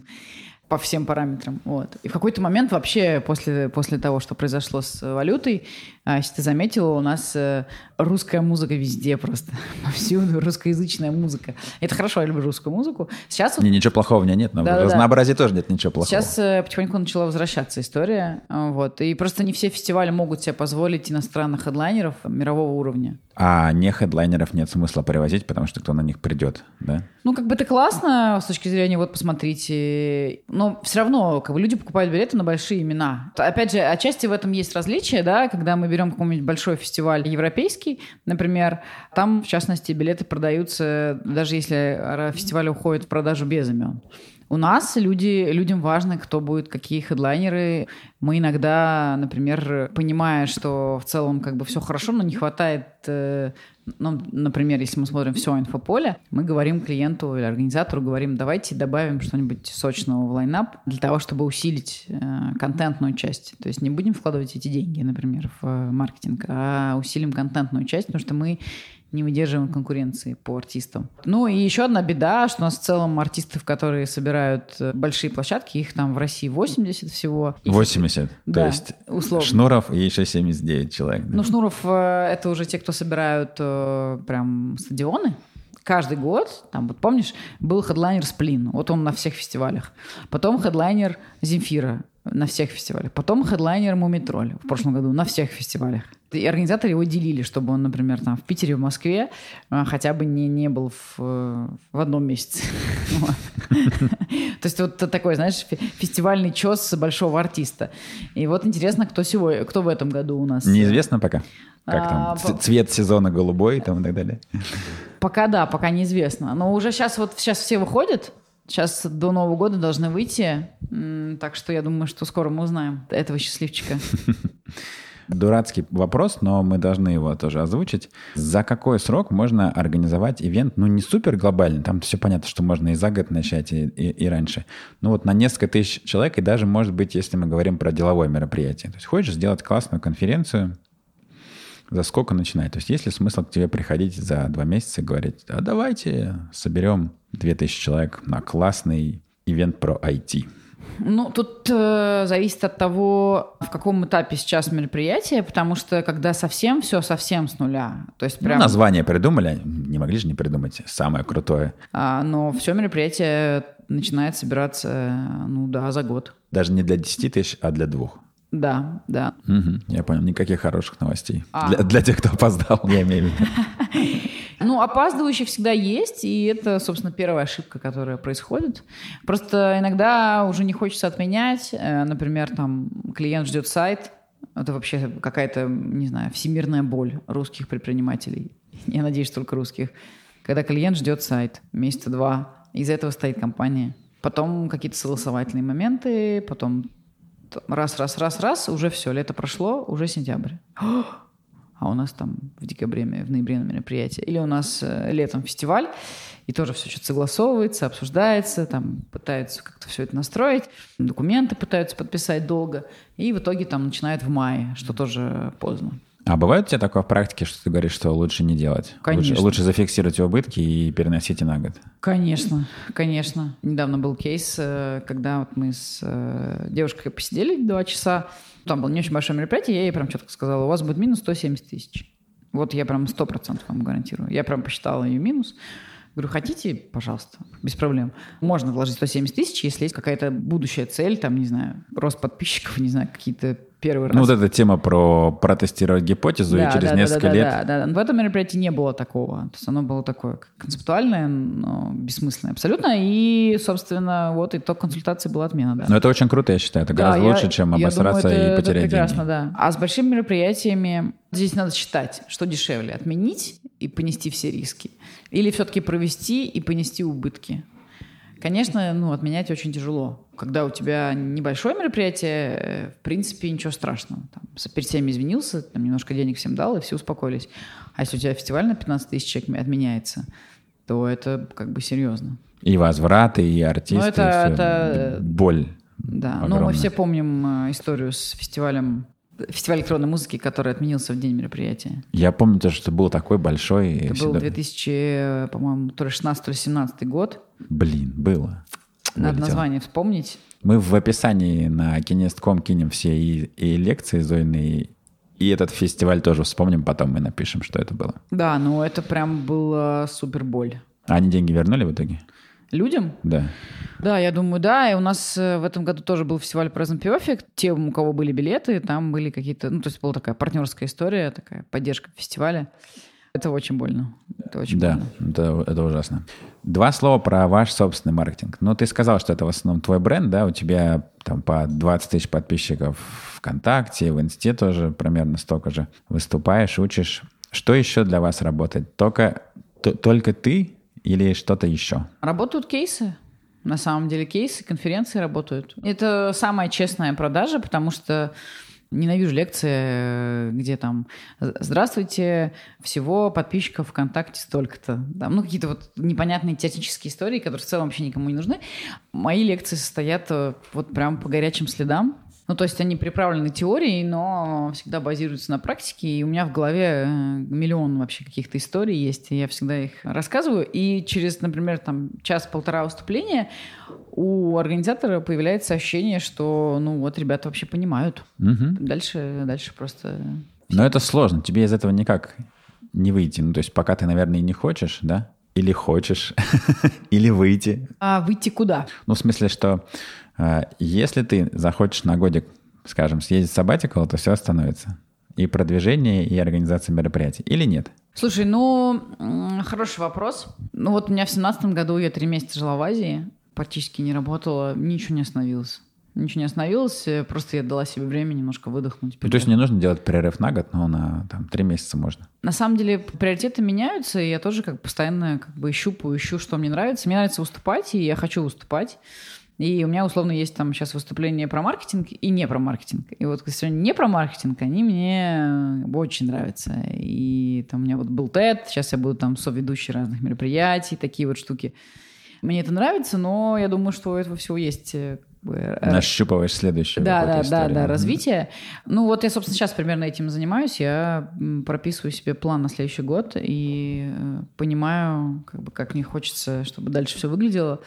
по всем параметрам. Вот. И в какой-то момент вообще после, после того, что произошло с валютой, если ты заметила, у нас русская музыка везде просто. Повсюду русскоязычная музыка. Это хорошо, я люблю русскую музыку. Сейчас... Не, ничего плохого у меня нет, но да, разнообразия да. тоже нет ничего плохого. Сейчас потихоньку начала возвращаться история. Вот. И просто не все фестивали могут себе позволить иностранных хедлайнеров мирового уровня. А не хедлайнеров нет смысла привозить, потому что кто на них придет, да? Ну, как бы это классно с точки зрения, вот, посмотрите. Но все равно как бы, люди покупают билеты на большие имена. Опять же, отчасти в этом есть различие, да? Когда мы берем какой-нибудь большой фестиваль европейский, например, там, в частности, билеты продаются, даже если фестиваль уходит в продажу без имен. У нас люди, людям важно, кто будет, какие хедлайнеры. Мы иногда, например, понимая, что в целом как бы все хорошо, но не хватает... Э, ну, например, если мы смотрим все инфополе, мы говорим клиенту или организатору, говорим, давайте добавим что-нибудь сочного в лайнап для того, чтобы усилить э, контентную часть. То есть не будем вкладывать эти деньги, например, в э, маркетинг, а усилим контентную часть, потому что мы... не выдерживаем конкуренции по артистам. Ну и еще одна беда, что у нас в целом артистов, которые собирают большие площадки, их там в России восемьдесят всего. восемьдесят? Да, то есть условно. Шнуров и еще семьдесят девять человек. Да? Ну Шнуров — это уже те, кто собирают прям стадионы. Каждый год, там, вот помнишь, был хедлайнер «Сплин», вот он на всех фестивалях. Потом хедлайнер «Земфира» на всех фестивалях. Потом хедлайнер «Мумитроль» в прошлом году на всех фестивалях. И организаторы его делили, чтобы он, например, там, в Питере, в Москве хотя бы не, не был в, в одном месяце. То есть вот такой, знаешь, фестивальный чёс большого артиста. И вот интересно, кто сегодня, кто в этом году у нас. Неизвестно пока? Как там? Цвет сезона голубой и так далее? Пока да, пока неизвестно. Но уже сейчас вот сейчас все выходят. Сейчас до Нового года должны выйти. Так что я думаю, что скоро мы узнаем этого счастливчика. Дурацкий вопрос, но мы должны его тоже озвучить. За какой срок можно организовать ивент? Ну, не супер глобальный, там все понятно, что можно и за год начать, и, и, и раньше. Ну, вот на несколько тысяч человек, и даже, может быть, если мы говорим про деловое мероприятие. То есть хочешь сделать классную конференцию, за сколько начинать? То есть есть ли смысл к тебе приходить за два месяца и говорить, а давайте соберем две тысячи человек на классный ивент про ай ти? Ну, тут э, зависит от того, в каком этапе сейчас мероприятие, потому что когда совсем все, совсем с нуля. То есть прям... ну, название придумали, не могли же не придумать, самое крутое. А, но все мероприятие начинает собираться, ну да, за год. Даже не для десяти тысяч, а для двух. Да, да. Угу, я понял, никаких хороших новостей. А. Для, для тех, кто опоздал, я имею в виду. Ну, опаздывающие всегда есть, и это, собственно, первая ошибка, которая происходит. Просто иногда уже не хочется отменять. Например, там клиент ждет сайт. Это вообще какая-то, не знаю, всемирная боль русских предпринимателей. Я надеюсь, только русских. Когда клиент ждет сайт месяца два, из-за этого стоит компания. Потом какие-то согласовательные моменты, потом раз, раз, раз, раз, уже все, лето прошло, уже сентябрь. А у нас там в декабре, в ноябре мероприятие. Или у нас летом фестиваль, и тоже все что-то согласовывается, обсуждается, там пытаются как-то все это настроить, документы пытаются подписать долго, и в итоге там начинают в мае, что тоже поздно. А бывает у тебя такое в практике, что ты говоришь, что лучше не делать? Конечно. Лучше, лучше зафиксировать убытки и переносите на год? Конечно, конечно. Недавно был кейс, когда вот мы с девушкой посидели два часа, там было не очень большое мероприятие, я ей прям четко сказала, у вас будет минус сто семьдесят тысяч. Вот я прям сто процентов вам гарантирую. Я прям посчитала ее минус. Говорю, хотите, пожалуйста, без проблем. Можно вложить сто семьдесят тысяч, если есть какая-то будущая цель, там, не знаю, рост подписчиков, не знаю, какие-то первый раз. Ну, вот эта тема про протестировать гипотезу да, и через да, несколько да, да, лет... Да, да, да. В этом мероприятии не было такого. То есть оно было такое концептуальное, но бессмысленное абсолютно. И, собственно, вот итог консультации была отмена. Да. Но это очень круто, я считаю. Это да, гораздо я, лучше, чем обосраться думаю, это, и потерять это прекрасно, деньги. Да. А с большими мероприятиями здесь надо считать, что дешевле. Отменить и понести все риски. Или все-таки провести и понести убытки. Конечно, ну, отменять очень тяжело. Когда у тебя небольшое мероприятие, в принципе, ничего страшного. Там, перед всеми извинился, там, немножко денег всем дал, и все успокоились. А если у тебя фестиваль на пятнадцать тысяч человек отменяется, то это как бы серьезно. И возвраты, и артисты, это, и все. Это... боль да. огромная. Ну, мы все помним историю с фестивалем... Фестиваль электронной музыки, который отменился в день мероприятия. Я помню тоже, что был такой большой. Это был две тысячи, по-моему, то ли шестнадцатый, то ли семнадцатый год. Блин, было. Надо вылетело. Название вспомнить. Мы в описании на кинест точка ком кинем все и, и лекции Зойные, и этот фестиваль тоже вспомним, потом мы напишем, что это было. Да, ну это прям была суперболь. А они деньги вернули в итоге? Людям? Да. Да, я думаю, да. И у нас в этом году тоже был фестиваль Present Perfect. Те, у кого были билеты, там были какие-то... Ну, то есть была такая партнерская история, такая поддержка фестиваля. Это очень больно. Это очень да, больно. Это, это ужасно. Два слова про ваш собственный маркетинг. Ну, ты сказал, что это в основном твой бренд, да? У тебя там по двадцать тысяч подписчиков ВКонтакте, в Инсте тоже примерно столько же. Выступаешь, учишь. Что еще для вас работает? Только, т- только ты... Или что-то еще? Работают кейсы. На самом деле кейсы, конференции работают. Это самая честная продажа, потому что ненавижу лекции, где там «Здравствуйте, всего подписчиков ВКонтакте столько-то». Там, ну, какие-то вот непонятные теоретические истории, которые в целом вообще никому не нужны. Мои лекции состоят вот прям по горячим следам. Ну, то есть они приправлены теорией, но всегда базируются на практике. И у меня в голове миллион вообще каких-то историй есть, и я всегда их рассказываю. И через, например, там, час-полтора выступления у организатора появляется ощущение, что, ну, вот ребята вообще понимают. Угу. Дальше, дальше просто... Но это сложно. Тебе из этого никак не выйти. Ну, то есть пока ты, наверное, и не хочешь, да? Или хочешь, или выйти. А выйти куда? Ну, в смысле, что э, если ты захочешь на годик, скажем, съездить в Собатикову, то все остановится. И продвижение, и организация мероприятий. Или нет? Слушай, ну, э, хороший вопрос. Ну, вот у меня в семнадцатом году я три месяца жила в Азии, практически не работала, ничего не остановилось. Ничего не остановилось, просто я дала себе время немножко выдохнуть. То есть не нужно делать перерыв на год, но на там, три месяца можно? На самом деле приоритеты меняются, и я тоже как постоянно как бы ищу, поищу, что мне нравится. Мне нравится выступать, и я хочу выступать. И у меня, условно, есть там сейчас выступление про маркетинг и не про маркетинг. И вот сегодня не про маркетинг, они мне очень нравятся. И там у меня вот был тед, сейчас я буду там соведущей разных мероприятий, такие вот штуки. Мне это нравится, но я думаю, что у этого всего есть... Нащупываешь следующее. Да, да, да, да, развитие. Ну вот я, собственно, сейчас примерно этим занимаюсь. Я прописываю себе план на следующий год и понимаю, как бы, как мне хочется, чтобы дальше все выглядело.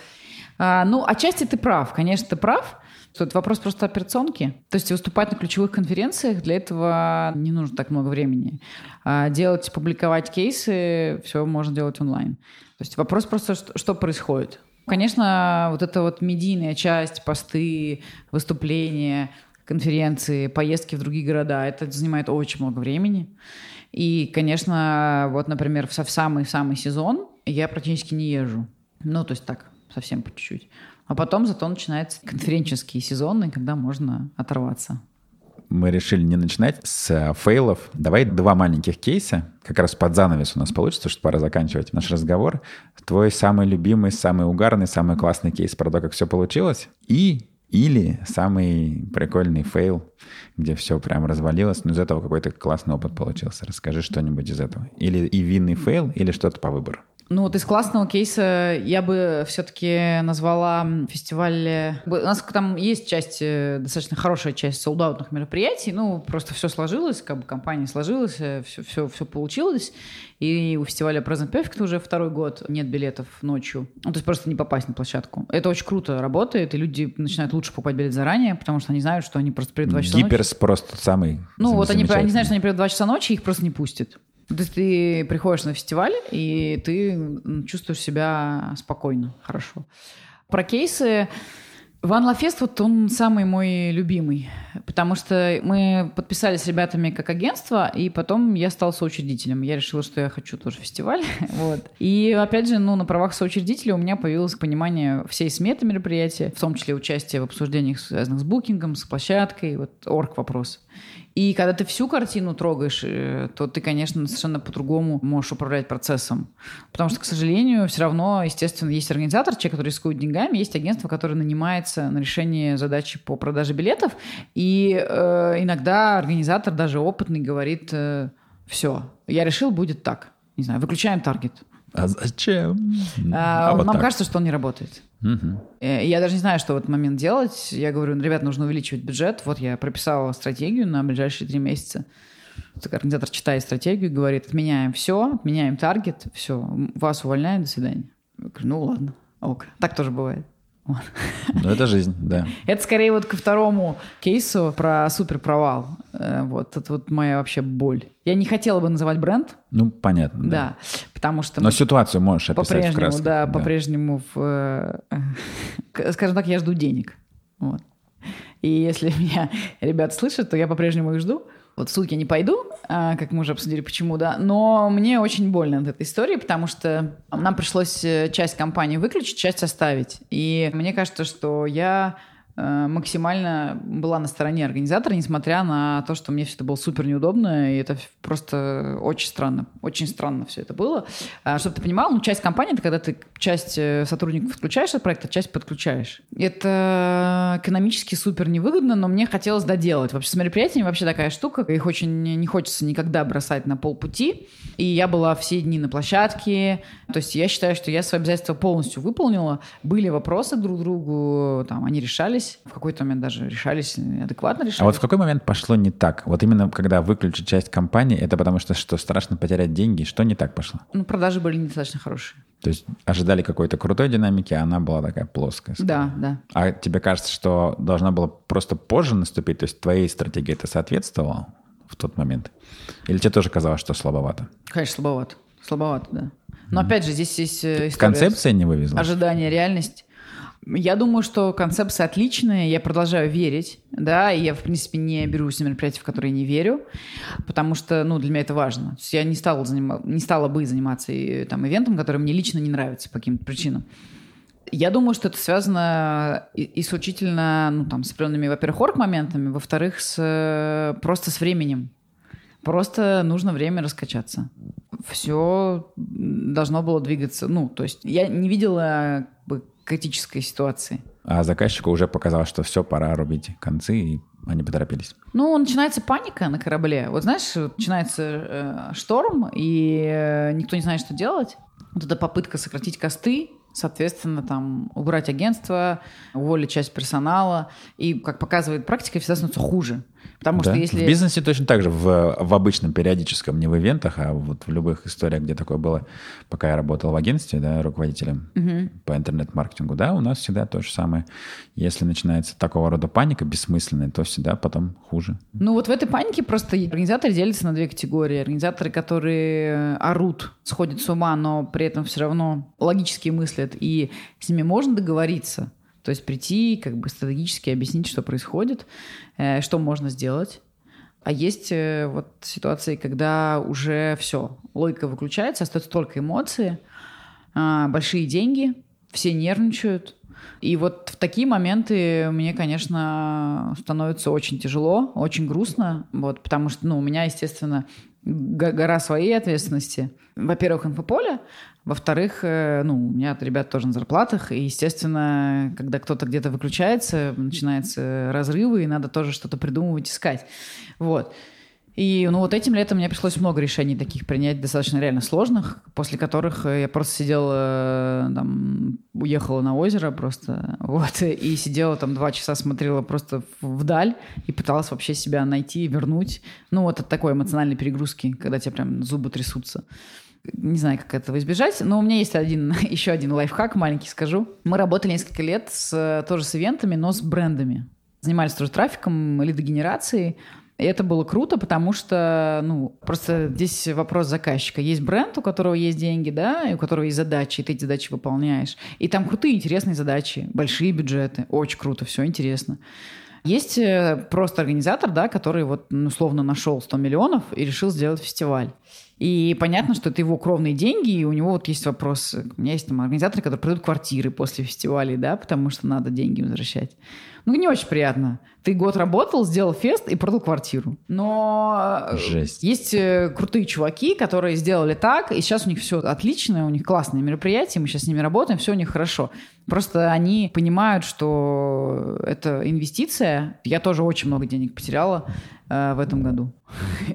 А, ну, отчасти ты прав, конечно, ты прав. Что это вопрос просто операционки. То есть выступать на ключевых конференциях, для этого не нужно так много времени. А делать, публиковать кейсы, все можно делать онлайн. То есть вопрос просто, что, что происходит. Конечно, вот эта вот медийная часть, посты, выступления, конференции, поездки в другие города, это занимает очень много времени. И, конечно, вот, например, в самый-самый сезон я практически не езжу. Ну, то есть так, совсем по чуть-чуть. А потом зато начинаются конференческие сезоны, когда можно оторваться. Мы решили не начинать с фейлов. Давай два маленьких кейса. Как раз под занавес у нас получится, что пора заканчивать наш разговор. Твой самый любимый, самый угарный, самый классный кейс про то, как все получилось. И или самый прикольный фейл, где все прям развалилось, но из этого какой-то классный опыт получился. Расскажи что-нибудь из этого. Или и винный фейл, или что-то по выбору. Ну вот из классного кейса я бы все-таки назвала фестиваль... У нас там есть часть, достаточно хорошая часть солдаутных мероприятий, ну просто все сложилось, как бы компания сложилась, все, все, все получилось. И у фестиваля Present Perfect уже второй год нет билетов ночью. Ну, то есть просто не попасть на площадку. Это очень круто работает, и люди начинают лучше покупать билет заранее, потому что они знают, что они просто придут в два часа ночи. Гиперс просто самый Ну вот они, они знают, что они придут в два часа ночи, их просто не пустят. То есть ты приходишь на фестиваль, и ты чувствуешь себя спокойно, хорошо. Про кейсы. Anla Fest, вот он самый мой любимый, потому что мы подписались с ребятами как агентство, и потом я стала соучредителем. Я решила, что я хочу тоже фестиваль. Вот. И опять же, ну, на правах соучредителя у меня появилось понимание всей сметы мероприятия, в том числе участие в обсуждениях, связанных с букингом, с площадкой, вот орг-вопрос. И когда ты всю картину трогаешь, то ты, конечно, совершенно по-другому можешь управлять процессом. Потому что, к сожалению, все равно, естественно, есть организатор, человек, который рискует деньгами, есть агентство, которое нанимается на решение задачи по продаже билетов. И э, иногда организатор, даже опытный, говорит, э, все, я решил, будет так. Не знаю, выключаем таргет. А зачем? А, а вот нам так кажется, что он не работает. Угу. Я даже не знаю, что в этот момент делать. Я говорю, ребят, нужно увеличивать бюджет. Вот я прописала стратегию на ближайшие три месяца. Так организатор читает стратегию и говорит, отменяем все, отменяем таргет, все, вас увольняем, до свидания. Я говорю, ну ладно, ок. Так тоже бывает. Ну, это жизнь, да. Это скорее вот ко второму кейсу про суперпровал. Вот, это вот моя вообще боль. Я не хотела бы называть бренд. Ну, понятно, да. Да, потому что... Но ситуацию можешь описать в красках. Да, да, по-прежнему, в... скажем так, я жду денег. Вот. И если меня ребята слышат, то я по-прежнему их жду. Вот в суд я не пойду, как мы уже обсудили, почему, да. Но мне очень больно от этой истории, потому что нам пришлось часть компании выключить, часть оставить. И мне кажется, что я максимально была на стороне организатора, несмотря на то, что мне все это было супер неудобно, и это просто очень странно. Очень странно все это было. Чтобы ты понимал, ну, часть компании — это когда ты часть сотрудников отключаешь от проекта, часть подключаешь. Это экономически супер невыгодно, но мне хотелось доделать. Вообще с мероприятиями вообще такая штука, их очень не хочется никогда бросать на полпути. И я была все дни на площадке. То есть я считаю, что я свои обязательства полностью выполнила. Были вопросы друг к другу, там, они решались. В какой-то момент даже решались, адекватно решались. А вот в какой момент пошло не так? Вот именно когда выключить часть компании, это потому что, что страшно потерять деньги, что не так пошло? Ну, продажи были недостаточно хорошие. То есть ожидали какой-то крутой динамики, а она была такая плоская. Да, да. А тебе кажется, что должна была просто позже наступить? То есть твоей стратегии это соответствовало в тот момент? Или тебе тоже казалось, что слабовато? Конечно, слабовато. Слабовато, да. Но mm-hmm. опять же, здесь есть история... Концепция не вывезла? Ожидание, реальность. Я думаю, что концепция отличная, я продолжаю верить, да, и я, в принципе, не берусь на мероприятия, в которые не верю, потому что, ну, для меня это важно. То есть я не стала, занима- не стала бы заниматься и, там, ивентом, который мне лично не нравится по каким-то причинам. Я думаю, что это связано исключительно, ну, там, с определенными, во-первых, орг-моментами, во-вторых, с, просто с временем. Просто нужно время раскачаться. Все должно было двигаться, ну, то есть я не видела... критической ситуации. А заказчику уже показалось, что все, пора рубить концы, и они поторопились. Ну, начинается паника на корабле. Вот знаешь, начинается э, шторм, и э, никто не знает, что делать. Вот эта попытка сократить косты, соответственно, там, убрать агентство, уволить часть персонала. И, как показывает практика, всегда становится хуже. Потому да. что если... В бизнесе точно так же, в, в обычном периодическом, не в ивентах, а вот в любых историях, где такое было, пока я работал в агентстве, да, руководителем угу. по интернет-маркетингу, да, у нас всегда то же самое. Если начинается такого рода паника бессмысленная, то всегда потом хуже. Ну вот в этой панике просто организаторы делятся на две категории. Организаторы, которые орут, сходят с ума, но при этом все равно логически мыслят, и с ними можно договориться. То есть прийти, как бы стратегически объяснить, что происходит, э, что можно сделать. А есть э, вот ситуации, когда уже все, логика выключается, остаются только эмоции, э, большие деньги, все нервничают. И вот в такие моменты мне, конечно, становится очень тяжело, очень грустно, вот, потому что ну, у меня, естественно, го- гора своей ответственности. Во-первых, инфополе. Во-вторых, ну, у меня ребята тоже на зарплатах, и, естественно, когда кто-то где-то выключается, начинаются разрывы, и надо тоже что-то придумывать, искать. Вот. И ну, вот этим летом мне пришлось много решений таких принять, достаточно реально сложных, после которых я просто сидела, там, уехала на озеро просто, вот, и сидела там два часа, смотрела просто вдаль и пыталась вообще себя найти и вернуть. Ну, вот от такой эмоциональной перегрузки, когда тебе прям зубы трясутся. Не знаю, как этого избежать, но у меня есть один, еще один лайфхак, маленький скажу. Мы работали несколько лет с, тоже с ивентами, но с брендами. Занимались тоже трафиком, лидогенерацией. И это было круто, потому что, ну, просто здесь вопрос заказчика. Есть бренд, у которого есть деньги, да, и у которого есть задачи, и ты эти задачи выполняешь. И там крутые, интересные задачи, большие бюджеты, очень круто, все интересно. Есть просто организатор, да, который вот, ну, условно нашел сто миллионов и решил сделать фестиваль. И понятно, что это его кровные деньги, и у него вот есть вопрос. У меня есть там организаторы, которые продают квартиры после фестивалей, да, потому что надо деньги возвращать. Ну, не очень приятно. Ты год работал, сделал фест и продал квартиру. Но жесть. Есть крутые чуваки, которые сделали так, и сейчас у них все отлично, у них классные мероприятия, мы сейчас с ними работаем, все у них хорошо. Просто они понимают, что это инвестиция. Я тоже очень много денег потеряла э, в этом году.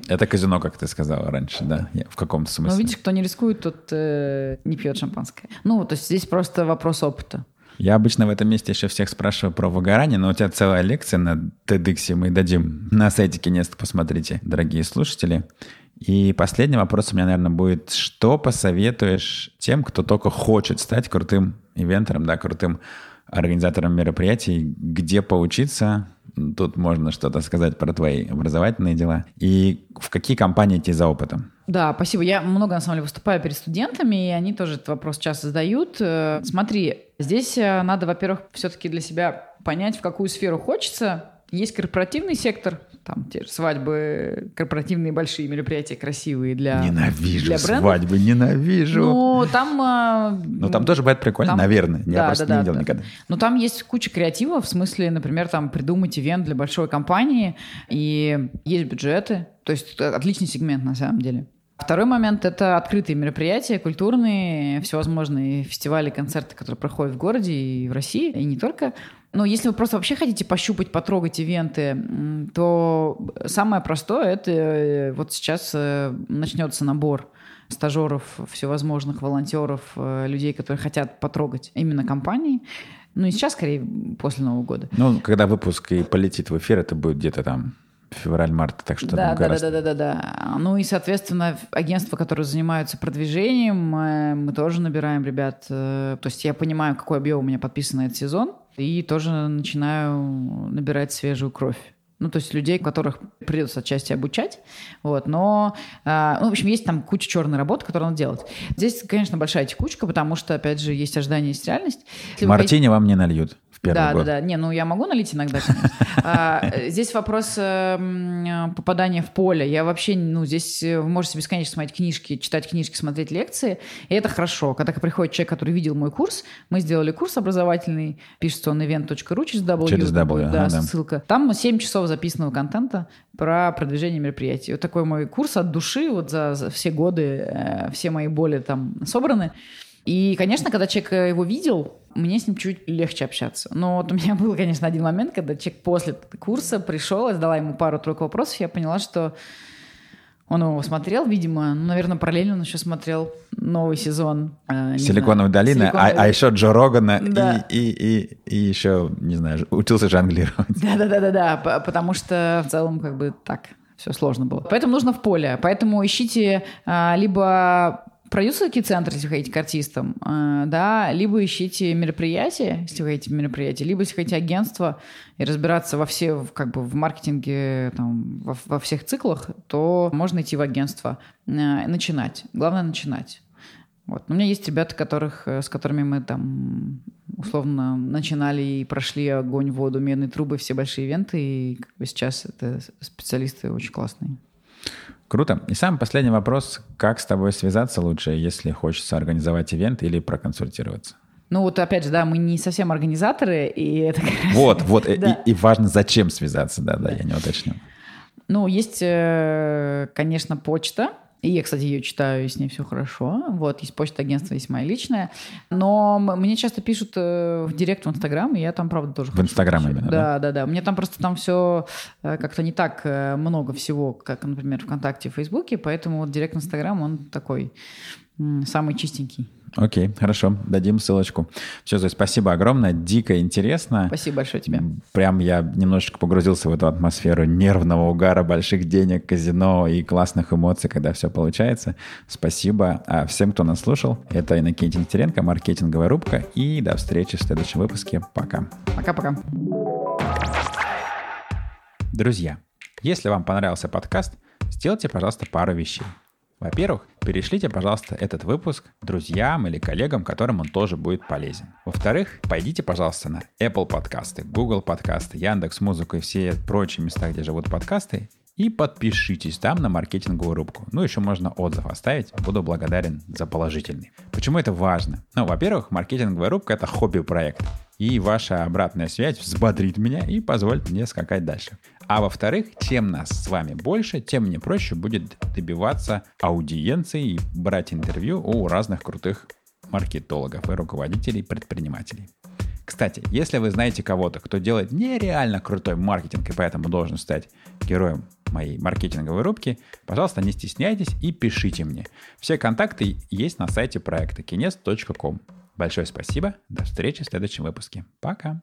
Это казино, как ты сказала раньше, да? В каком-то смысле. Ну, видишь, кто не рискует, тот э, не пьет шампанское. Ну, то есть здесь просто вопрос опыта. Я обычно в этом месте еще всех спрашиваю про выгорание, но у тебя целая лекция на TEDx мы дадим. На сайте Кинест посмотрите, дорогие слушатели. И последний вопрос у меня, наверное, будет, что посоветуешь тем, кто только хочет стать крутым ивентором, да, крутым организаторам мероприятий, где поучиться. Тут можно что-то сказать про твои образовательные дела. И в какие компании идти за опытом? Да, спасибо. Я много, на самом деле, выступаю перед студентами, и они тоже этот вопрос часто задают. Смотри, здесь надо, во-первых, все-таки для себя понять, в какую сферу хочется. Есть корпоративный сектор, там те же свадьбы, корпоративные большие мероприятия красивые для Ненавижу для брендов. свадьбы, ненавижу. Ну, там... А, ну, там тоже бывает прикольно, там, наверное. Я да, просто да, не да, делал да. никогда. Но там есть куча креатива, в смысле, например, там придумать ивент для большой компании, и есть бюджеты. То есть отличный сегмент на самом деле. Второй момент – это открытые мероприятия, культурные, всевозможные фестивали, концерты, которые проходят в городе и в России, и не только. Но если вы просто вообще хотите пощупать, потрогать ивенты, то самое простое – это вот сейчас начнется набор стажеров, всевозможных волонтеров, людей, которые хотят потрогать именно компании. Ну и сейчас, скорее, после Нового года. Ну, когда выпуск и полетит в эфир, это будет где-то там... февраль-март, так что... Да, да, да, да, да, да. Ну и, соответственно, агентства, которые занимаются продвижением, мы тоже набираем ребят. То есть я понимаю, какой объем у меня подписан на этот сезон, и тоже начинаю набирать свежую кровь. Ну, то есть людей, которых придется отчасти обучать. Вот, но, э, ну, в общем, есть там куча черной работы, которую надо делать. Здесь, конечно, большая текучка, потому что, опять же, есть ожидание, есть реальность. Если Мартини хотите... вам не нальют в первый да, год. Да, да, да. Не, ну, я могу налить иногда, конечно. Здесь вопрос попадания в поле. Я вообще, ну, здесь вы можете бесконечно смотреть книжки, читать книжки, смотреть лекции. И это хорошо. Когда приходит человек, который видел мой курс, мы сделали курс образовательный, пишется он ивент точка ру через W. Через W, да, ссылка. Там семь часов записанного контента про продвижение мероприятий. Вот такой мой курс от души, вот за, за все годы, э, все мои боли там собраны. И, конечно, когда человек его видел, мне с ним чуть легче общаться. Но вот у меня был, конечно, один момент, когда человек после курса пришел, я задала ему пару-тройку вопросов, я поняла, что он его смотрел, видимо, ну, наверное, параллельно он еще смотрел новый сезон. Э, «Силиконовой долины», а, а еще Джо Рогана да. и, и, и, и еще, не знаю, учился жонглировать. Да-да-да, потому что в целом как бы так все сложно было. Поэтому нужно в поле. Поэтому ищите а, либо продюсерский центр, если вы хотите к артистам, а, да, либо ищите мероприятия, если вы хотите мероприятия, либо если хотите агентство и разбираться во все, как бы, в маркетинге, там, во, во всех циклах, то можно идти в агентство и а, начинать. Главное — начинать. Вот. У меня есть ребята, которых, с которыми мы там условно начинали и прошли огонь, воду, медные трубы, все большие ивенты, и как бы сейчас это специалисты очень классные. Круто. И самый последний вопрос. Как с тобой связаться лучше, если хочется организовать ивент или проконсультироваться? Ну вот опять же, да, мы не совсем организаторы, и это как раз... Вот, вот, да. и, и важно, зачем связаться, да-да, я не уточню. Ну, есть, конечно, почта. И я, кстати, ее читаю, и с ней все хорошо. Вот, есть почта агентства, есть моя личная. Но мне часто пишут в директ в Инстаграм, и я там, правда, тоже... В Инстаграм именно, да? Да, да, да. Мне там просто там все как-то не так много всего, как, например, ВКонтакте и Фейсбуке, поэтому вот директ в Инстаграм, он такой самый чистенький. Окей, хорошо, дадим ссылочку. Все, Зоя, спасибо огромное, дико интересно. Спасибо большое тебе. Прям я немножечко погрузился в эту атмосферу нервного угара, больших денег, казино и классных эмоций, когда все получается. Спасибо а всем, кто нас слушал. Это Иннокентий Нестеренко, маркетинговая рубка. И до встречи в следующем выпуске. Пока. Пока-пока. Друзья, если вам понравился подкаст, сделайте, пожалуйста, пару вещей. Во-первых, перешлите, пожалуйста, этот выпуск друзьям или коллегам, которым он тоже будет полезен. Во-вторых, пойдите, пожалуйста, на Apple подкасты, Google подкасты, Яндекс.Музыку и все прочие места, где живут подкасты, и подпишитесь там на маркетинговую рубку. Ну, еще можно отзыв оставить, буду благодарен за положительный. Почему это важно? Ну, во-первых, маркетинговая рубка – это хобби-проект, и ваша обратная связь взбодрит меня и позволит мне скакать дальше. А во-вторых, чем нас с вами больше, тем мне проще будет добиваться аудиенции и брать интервью у разных крутых маркетологов и руководителей, предпринимателей. Кстати, если вы знаете кого-то, кто делает нереально крутой маркетинг и поэтому должен стать героем моей маркетинговой рубки, пожалуйста, не стесняйтесь и пишите мне. Все контакты есть на сайте проекта кинес точка ком. Большое спасибо, до встречи в следующем выпуске. Пока!